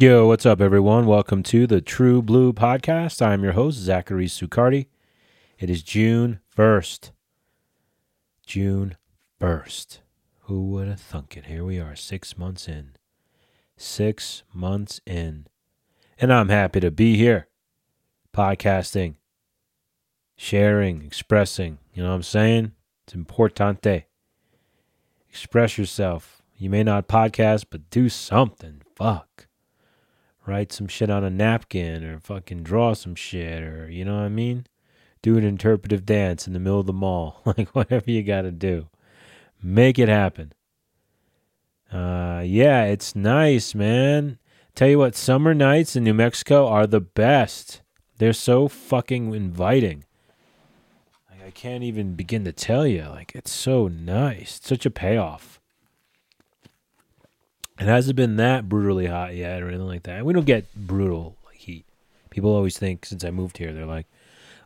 Yo, what's up, everyone? Welcome to the True Blue Podcast. I'm your host, Zachary Sucardi. It is June 1st. June 1st. Who would have thunk it? Here we are, 6 months in. 6 months in. And I'm happy to be here. Podcasting. Sharing. Expressing. You know what I'm saying? It's importante. Express yourself. You may not podcast, but do something. Fuck. Write some shit on a napkin or fucking draw some shit or, you know what I mean? Do an interpretive dance in the middle of the mall. Like, whatever you got to do. Make it happen. Yeah, it's nice, man. Tell you what, summer nights in New Mexico are the best. They're so fucking inviting. Like, I can't even begin to tell you. Like, it's so nice. It's such a payoff. It hasn't been that brutally hot yet or anything like that. We don't get brutal heat. People always think, since I moved here, they're like,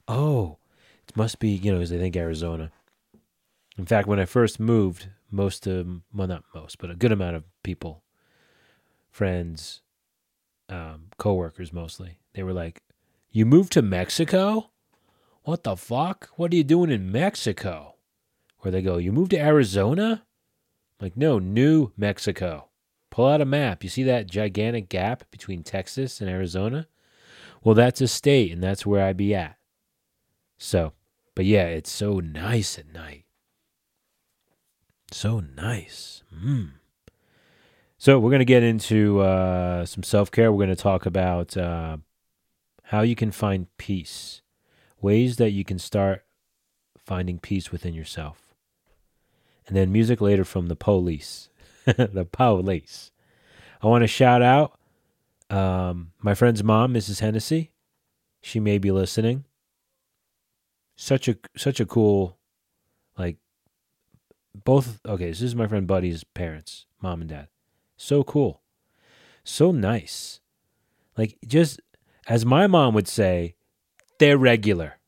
oh, it must be, you know, because they think Arizona. In fact, when I first moved, not most, but a good amount of people, friends, coworkers mostly, they were like, you moved to Mexico? What the fuck? What are you doing in Mexico? Where they go, you moved to Arizona? I'm like, no, New Mexico. Pull out a map. You see that gigantic gap between Texas and Arizona? Well, that's a state, and that's where I be at. So, but yeah, it's so nice at night. So nice. So we're going to get into some self-care. We're going to talk about how you can find peace, ways that you can start finding peace within yourself. And then music later from the Police. The Police. I want to shout out my friend's mom, Mrs. Hennessy. She may be listening. Such a cool, like, both. Okay, so this is my friend Buddy's parents, mom and dad. So cool, so nice. Like, just as my mom would say, they're regular,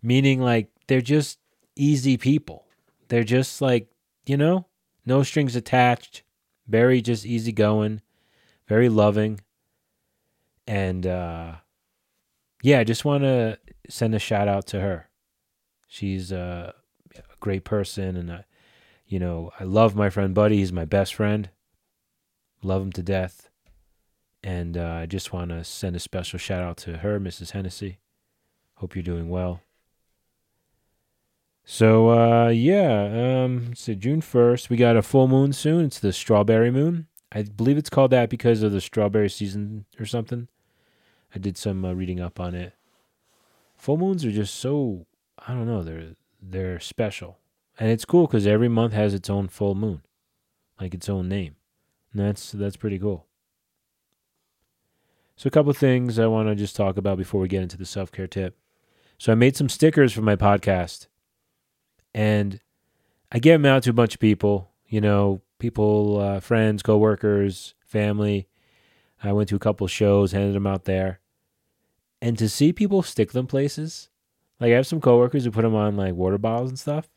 meaning like they're just easy people. They're just like, you know. No strings attached, very just easygoing, very loving. And yeah, I just want to send a shout out to her. She's a great person, and I love my friend Buddy. He's my best friend. Love him to death. And I just want to send a special shout out to her, Mrs. Hennessy. Hope you're doing well. So, so June 1st, we got a full moon soon. It's the strawberry moon. I believe it's called that because of the strawberry season or something. I did some reading up on it. Full moons are just so, I don't know, they're special. And it's cool because every month has its own full moon, like its own name. And that's pretty cool. So a couple of things I want to just talk about before we get into the self-care tip. So I made some stickers for my podcast. And I gave them out to a bunch of people, you know, people, friends, coworkers, family. I went to a couple shows, handed them out there. And to see people stick them places, like I have some coworkers who put them on like water bottles and stuff,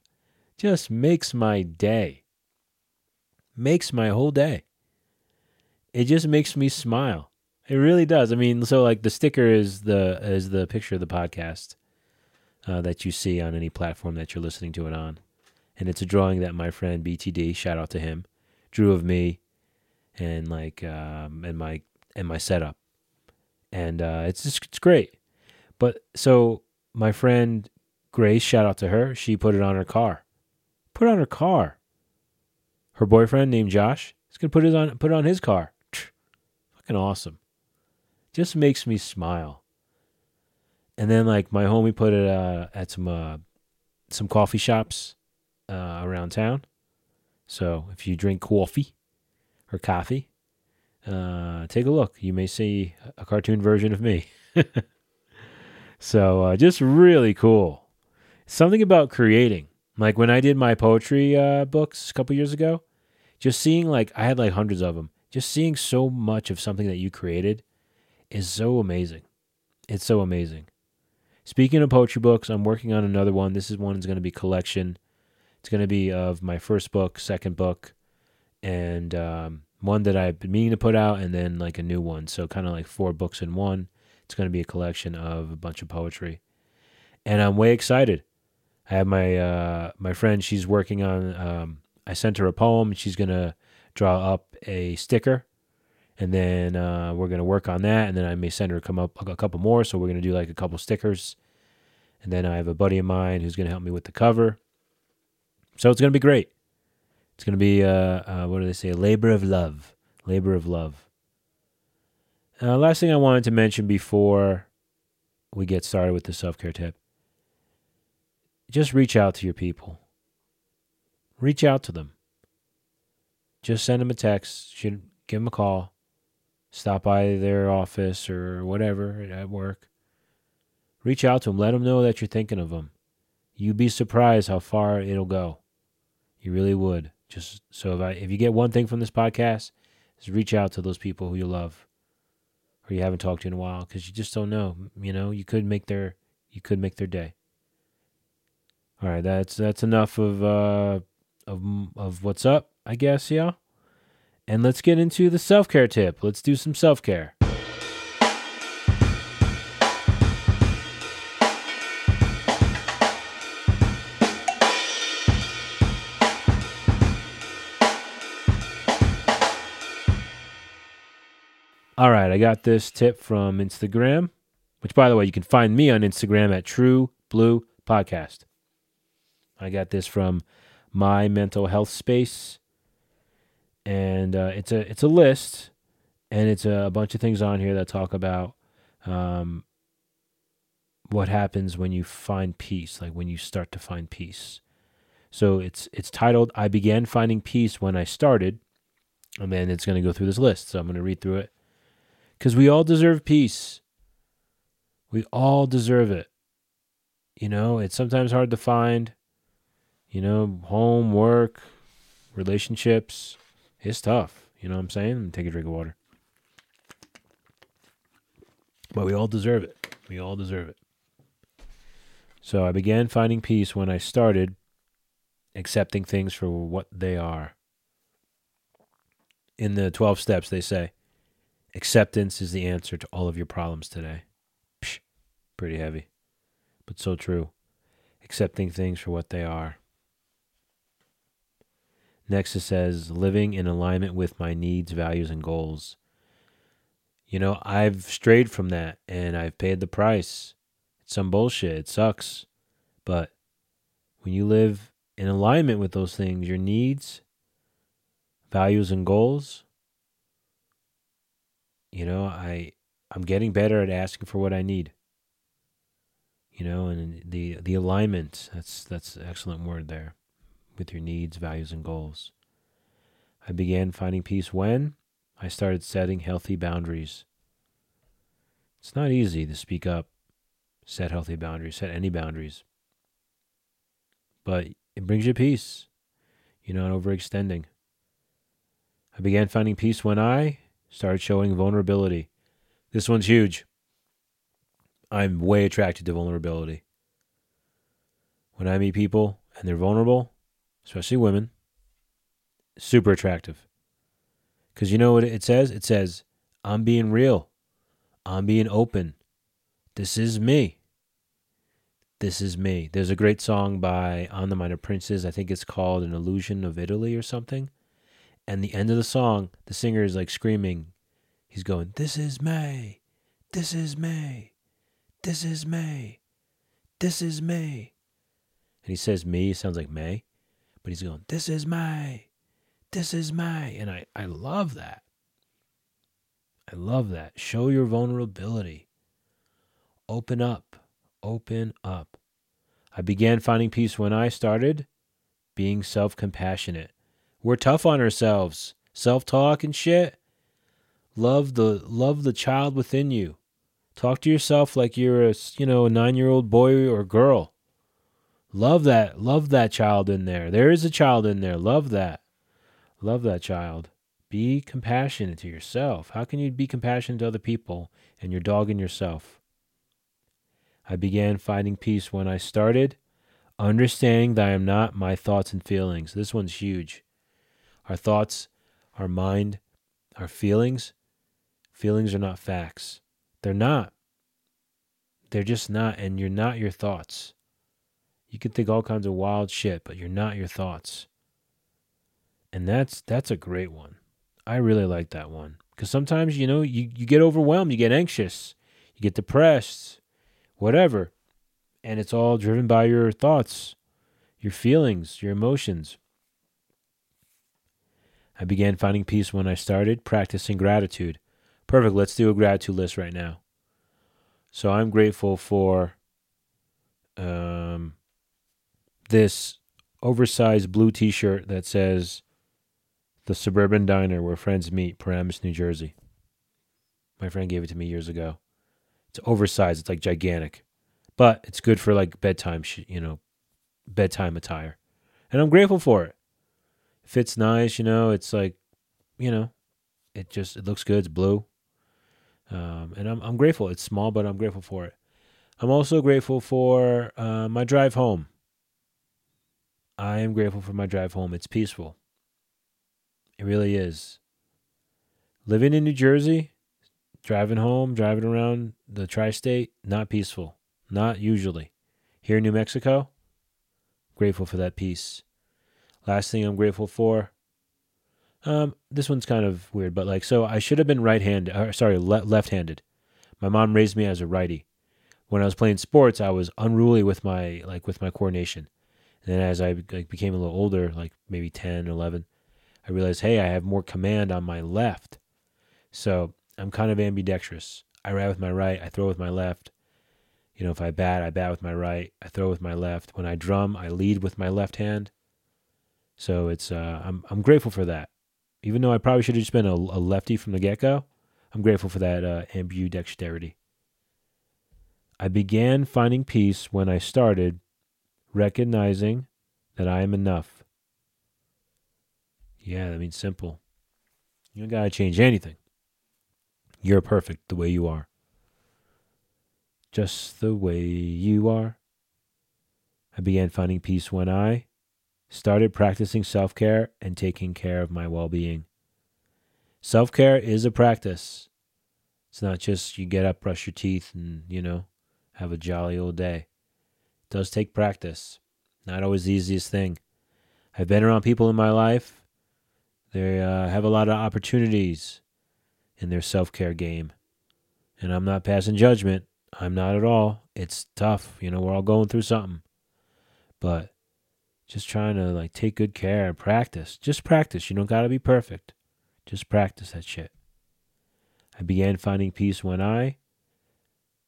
just makes my day. Makes my whole day. It just makes me smile. It really does. I mean, so like the sticker is the picture of the podcast. That you see on any platform that you're listening to it on. And it's a drawing that my friend BTD, shout out to him, drew of me and like and my setup. And it's great. But so my friend Grace, shout out to her, she put it on her car. Put it on her car. Her boyfriend named Josh is going to put it on his car. Fucking awesome. Just makes me smile. And then, like, my homie put it at some coffee shops around town. So if you drink coffee, take a look. You may see a cartoon version of me. So just really cool. Something about creating. Like, when I did my poetry books a couple years ago, just seeing, like, I had, like, hundreds of them. Just seeing so much of something that you created is so amazing. It's so amazing. Speaking of poetry books, I'm working on another one. This is one that's going to be collection. It's going to be of my first book, second book, and one that I've been meaning to put out, and then like a new one. So kind of like 4 books in one. It's going to be a collection of a bunch of poetry. And I'm way excited. I have my my friend, she's working on, I sent her a poem. She's going to draw up a sticker. And then we're going to work on that. And then I may send her come up a couple more. So we're going to do like a couple stickers. And then I have a buddy of mine who's going to help me with the cover. So it's going to be great. It's going to be, what do they say? Labor of love. Labor of love. Last thing I wanted to mention before we get started with the self-care tip. Just reach out to your people. Reach out to them. Just send them a text. Give them a call. Stop by their office or whatever at work. Reach out to them. Let them know that you're thinking of them. You'd be surprised how far it'll go. You really would. Just so if you get one thing from this podcast, is reach out to those people who you love or you haven't talked to in a while, because you just don't know. You know, you could make their day. All right, that's enough of what's up, I guess, yeah. And let's get into the self-care tip. Let's do some self-care. All right, I got this tip from Instagram, which, by the way, you can find me on Instagram at True Blue Podcast. I got this from My Mental Health Space, and it's a list, and it's a bunch of things on here that talk about what happens when you find peace, like when you start to find peace. So it's titled, I Began Finding Peace When I Started, and then it's going to go through this list, so I'm going to read through it. Because we all deserve peace. We all deserve it. You know, it's sometimes hard to find. You know, home, work, relationships. It's tough. You know what I'm saying? Let me take a drink of water. But we all deserve it. We all deserve it. So I began finding peace when I started accepting things for what they are. In the 12 steps, they say, acceptance is the answer to all of your problems today. Psh, pretty heavy, but so true. Accepting things for what they are. Next it says, living in alignment with my needs, values, and goals. You know, I've strayed from that, and I've paid the price. It's some bullshit. It sucks. But when you live in alignment with those things, your needs, values, and goals, you know, I'm getting better at asking for what I need. You know, and the alignment, that's an excellent word there, with your needs, values, and goals. I began finding peace when I started setting healthy boundaries. It's not easy to speak up, set healthy boundaries, set any boundaries. But it brings you peace. You're not overextending. I began finding peace when I started showing vulnerability. This one's huge. I'm way attracted to vulnerability. When I meet people and they're vulnerable, especially women, super attractive. Because you know what it says? It says, I'm being real. I'm being open. This is me. This is me. There's a great song by On the Minor Princes. I think it's called An Illusion of Italy or something. And the end of the song, the singer is like screaming. He's going, this is me. This is me. This is me. This is me. And he says me, sounds like May. But he's going, this is me. This is me. And I love that. I love that. Show your vulnerability. Open up. Open up. I began finding peace when I started being self-compassionate. We're tough on ourselves. Self-talk and shit. Love the child within you. Talk to yourself like you're a 9-year-old boy or girl. Love that child in there. There is a child in there. Love that child. Be compassionate to yourself. How can you be compassionate to other people and your dog and yourself? I began finding peace when I started understanding that I am not my thoughts and feelings. This one's huge. Our thoughts, our mind, our feelings. Feelings are not facts. They're not. They're just not, and you're not your thoughts. You can think all kinds of wild shit, but you're not your thoughts. And that's a great one. I really like that one. Because sometimes, you know, you get overwhelmed, you get anxious, you get depressed, whatever. And it's all driven by your thoughts, your feelings, your emotions. I began finding peace when I started practicing gratitude. Perfect, let's do a gratitude list right now. So I'm grateful for this oversized blue t-shirt that says The Suburban Diner Where Friends Meet, Paramus, New Jersey. My friend gave it to me years ago. It's oversized. It's like gigantic. But it's good for like bedtime, you know, bedtime attire. And I'm grateful for it. It fits nice, you know. It's like, you know, it looks good. It's blue. And I'm grateful. It's small, but I'm grateful for it. I'm also grateful for my drive home. I am grateful for my drive home. It's peaceful. It really is. Living in New Jersey, driving home, driving around the tri-state, not peaceful. Not usually. Here in New Mexico, grateful for that peace. Last thing I'm grateful for, this one's kind of weird, but like, so I should have been left-handed. My mom raised me as a righty. When I was playing sports, I was unruly with my coordination. And then as I became a little older, like maybe 10, 11, I realized, hey, I have more command on my left. So I'm kind of ambidextrous. I ride with my right, I throw with my left. You know, if I bat with my right, I throw with my left. When I drum, I lead with my left hand. So it's I'm grateful for that. Even though I probably should have just been a lefty from the get-go, I'm grateful for that ambidexterity. I began finding peace when I started recognizing that I am enough. Yeah, that means simple. You don't gotta change anything. You're perfect the way you are. Just the way you are. I began finding peace when I started practicing self-care and taking care of my well-being. Self-care is a practice. It's not just you get up, brush your teeth, and, you know, have a jolly old day. It does take practice. Not always the easiest thing. I've been around people in my life. They have a lot of opportunities in their self-care game. And I'm not passing judgment. I'm not at all. It's tough. You know, we're all going through something. But just trying to, like, take good care and practice. Just practice. You don't got to be perfect. Just practice that shit. I began finding peace when I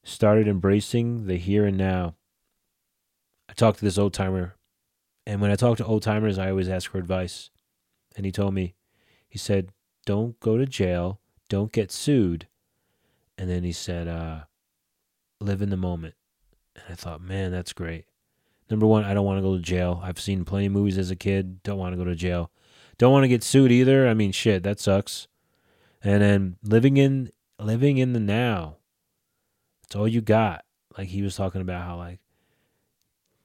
started embracing the here and now. I talked to this old-timer. And when I talk to old-timers, I always ask for advice. And he told me, he said, don't go to jail, don't get sued. And then he said, live in the moment. And I thought, man, that's great. Number one, I don't want to go to jail. I've seen plenty of movies as a kid, don't want to go to jail. Don't want to get sued either. I mean, shit, that sucks. And then living in the now, it's all you got. Like he was talking about how like,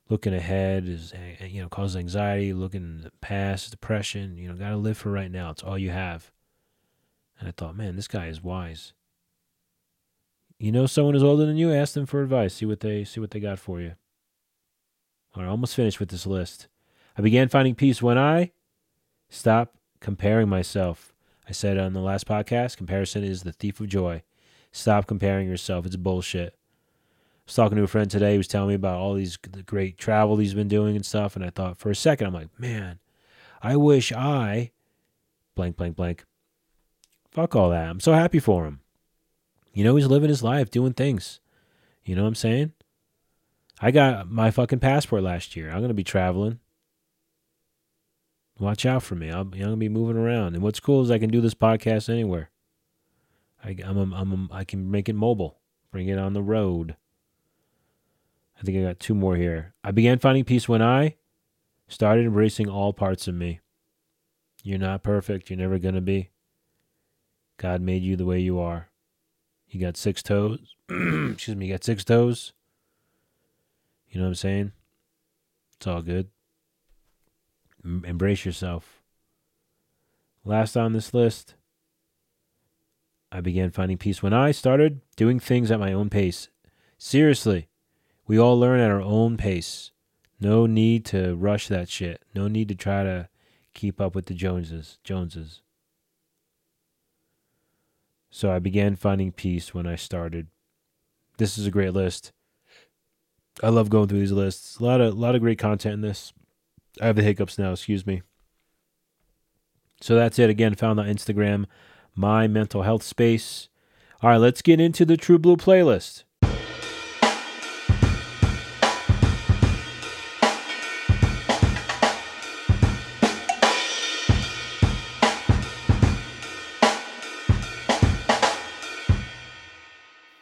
looking ahead is, you know, causes anxiety, looking past, depression, you know, got to live for right now. It's all you have. And I thought, man, this guy is wise. You know someone who's older than you, ask them for advice. See what they got for you. All right, almost finished with this list. I began finding peace when I stopped comparing myself. I said on the last podcast, comparison is the thief of joy. Stop comparing yourself. It's bullshit. I was talking to a friend today who was telling me about all these great travel he's been doing and stuff. And I thought for a second, I'm like, man, I wish I blank, blank, blank. Fuck all that. I'm so happy for him. You know, he's living his life, doing things. You know what I'm saying? I got my fucking passport last year. I'm going to be traveling. Watch out for me. I'm going to be moving around. And what's cool is I can do this podcast anywhere. I can make it mobile, bring it on the road. I think I got two more here. I began finding peace when I started embracing all parts of me. You're not perfect. You're never going to be. God made you the way you are. You got six toes. Excuse me. You got six toes. You know what I'm saying? It's all good. Embrace yourself. Last on this list, I began finding peace when I started doing things at my own pace. Seriously, we all learn at our own pace. No need to rush that shit. No need to try to keep up with the Joneses. So I began finding peace when I started. This is a great list. I love going through these lists. A lot of great content in this. I have the hiccups now, excuse me. So that's it. Again, found on Instagram, my mental health space. All right, let's get into the True Blue playlist.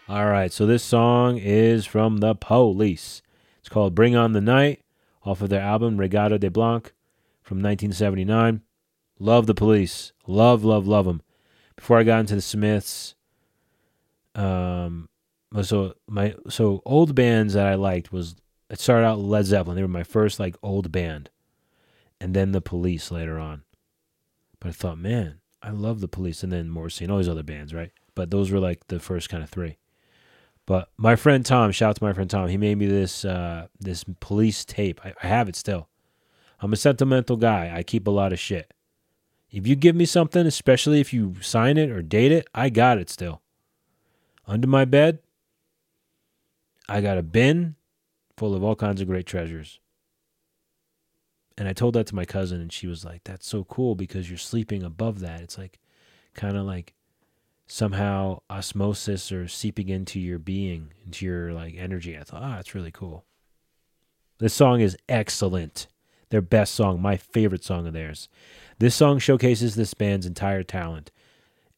All right, so this song is from the Police. It's called Bring On The Night off of their album Regatta de Blanc from 1979. Love the Police. Love them. Before I got into the Smiths, so old bands that I liked was, it started out Led Zeppelin. They were my first like old band, and then the Police later on. But I thought, man, I love the Police, and then Morrissey and all these other bands, right? But those were like the first kind of three. But my friend Tom, shout out to my friend Tom. He made me this this Police tape. I have it still. I'm a sentimental guy. I keep a lot of shit. If you give me something, especially if you sign it or date it, I got it still. Under my bed, I got a bin full of all kinds of great treasures. And I told that to my cousin, and she was like, that's so cool because you're sleeping above that. It's like kind of like somehow osmosis or seeping into your being, into your like energy. I thought, that's really cool. This song is excellent. Their best song, my favorite song of theirs. This song showcases this band's entire talent.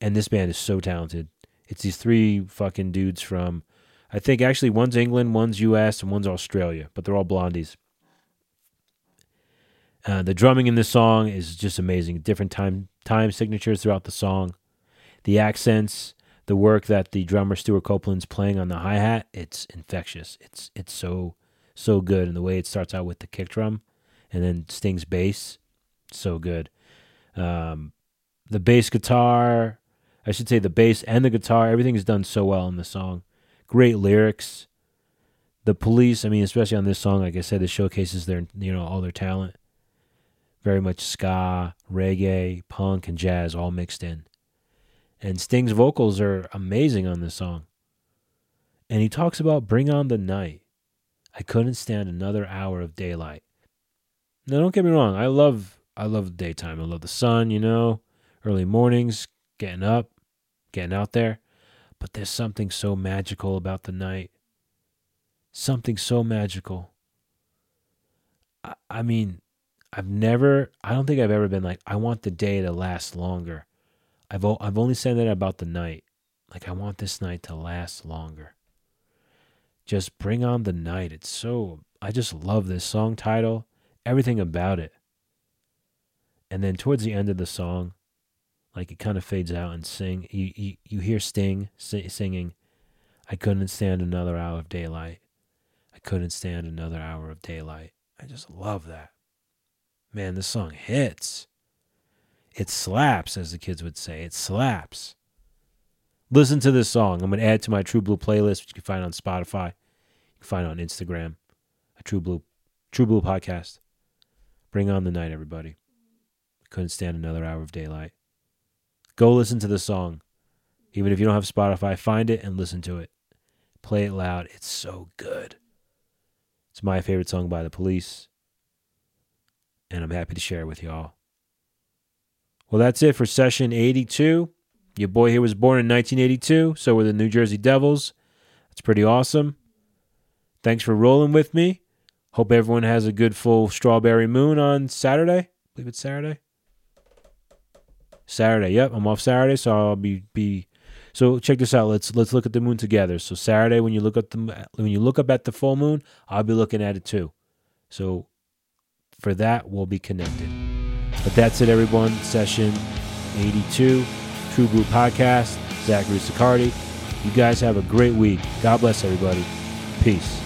And this band is so talented. It's these three fucking dudes from, I think actually one's England, one's US, and one's Australia. But they're all blondies. The drumming in this song is just amazing. Different time signatures throughout the song. The accents, the work that the drummer Stuart Copeland's playing on the hi-hat, it's infectious. It's so good. And the way it starts out with the kick drum. And then Sting's bass, so good. The bass guitar, I should say the bass and the guitar, everything is done so well in the song. Great lyrics. The Police, I mean, especially on this song, like I said, it showcases their, all their talent. Very much ska, reggae, punk, and jazz all mixed in. And Sting's vocals are amazing on this song. And he talks about Bring On The Night. I couldn't stand another hour of daylight. Now, don't get me wrong. I love daytime. I love the sun, early mornings, getting up, getting out there. But there's something so magical about the night. Something so magical. I mean, I don't think I've ever been like, I want the day to last longer. I've only said that about the night. Like, I want this night to last longer. Just bring on the night. I just love this song title. Everything about it. And then towards the end of the song, like it kind of fades out and sing. You hear Sting singing, I couldn't stand another hour of daylight. I couldn't stand another hour of daylight. I just love that. Man, this song hits. It slaps, as the kids would say. It slaps. Listen to this song. I'm going to add to my True Blue playlist, which you can find on Spotify. You can find on Instagram, a True Blue Podcast. Bring on the night, everybody. Couldn't stand another hour of daylight. Go listen to the song. Even if you don't have Spotify, find it and listen to it. Play it loud. It's so good. It's my favorite song by the Police. And I'm happy to share it with y'all. Well, that's it for session 82. Your boy here was born in 1982, so were the New Jersey Devils. That's pretty awesome. Thanks for rolling with me. Hope everyone has a good full strawberry moon on Saturday. I believe it's Saturday. Saturday, yep. I'm off Saturday, so I'll be. So check this out. Let's look at the moon together. So Saturday, when you look up at the full moon, I'll be looking at it too. So for that, we'll be connected. But that's it, everyone. Session 82, True Blue Podcast. Zachary Sucardi. You guys have a great week. God bless everybody. Peace.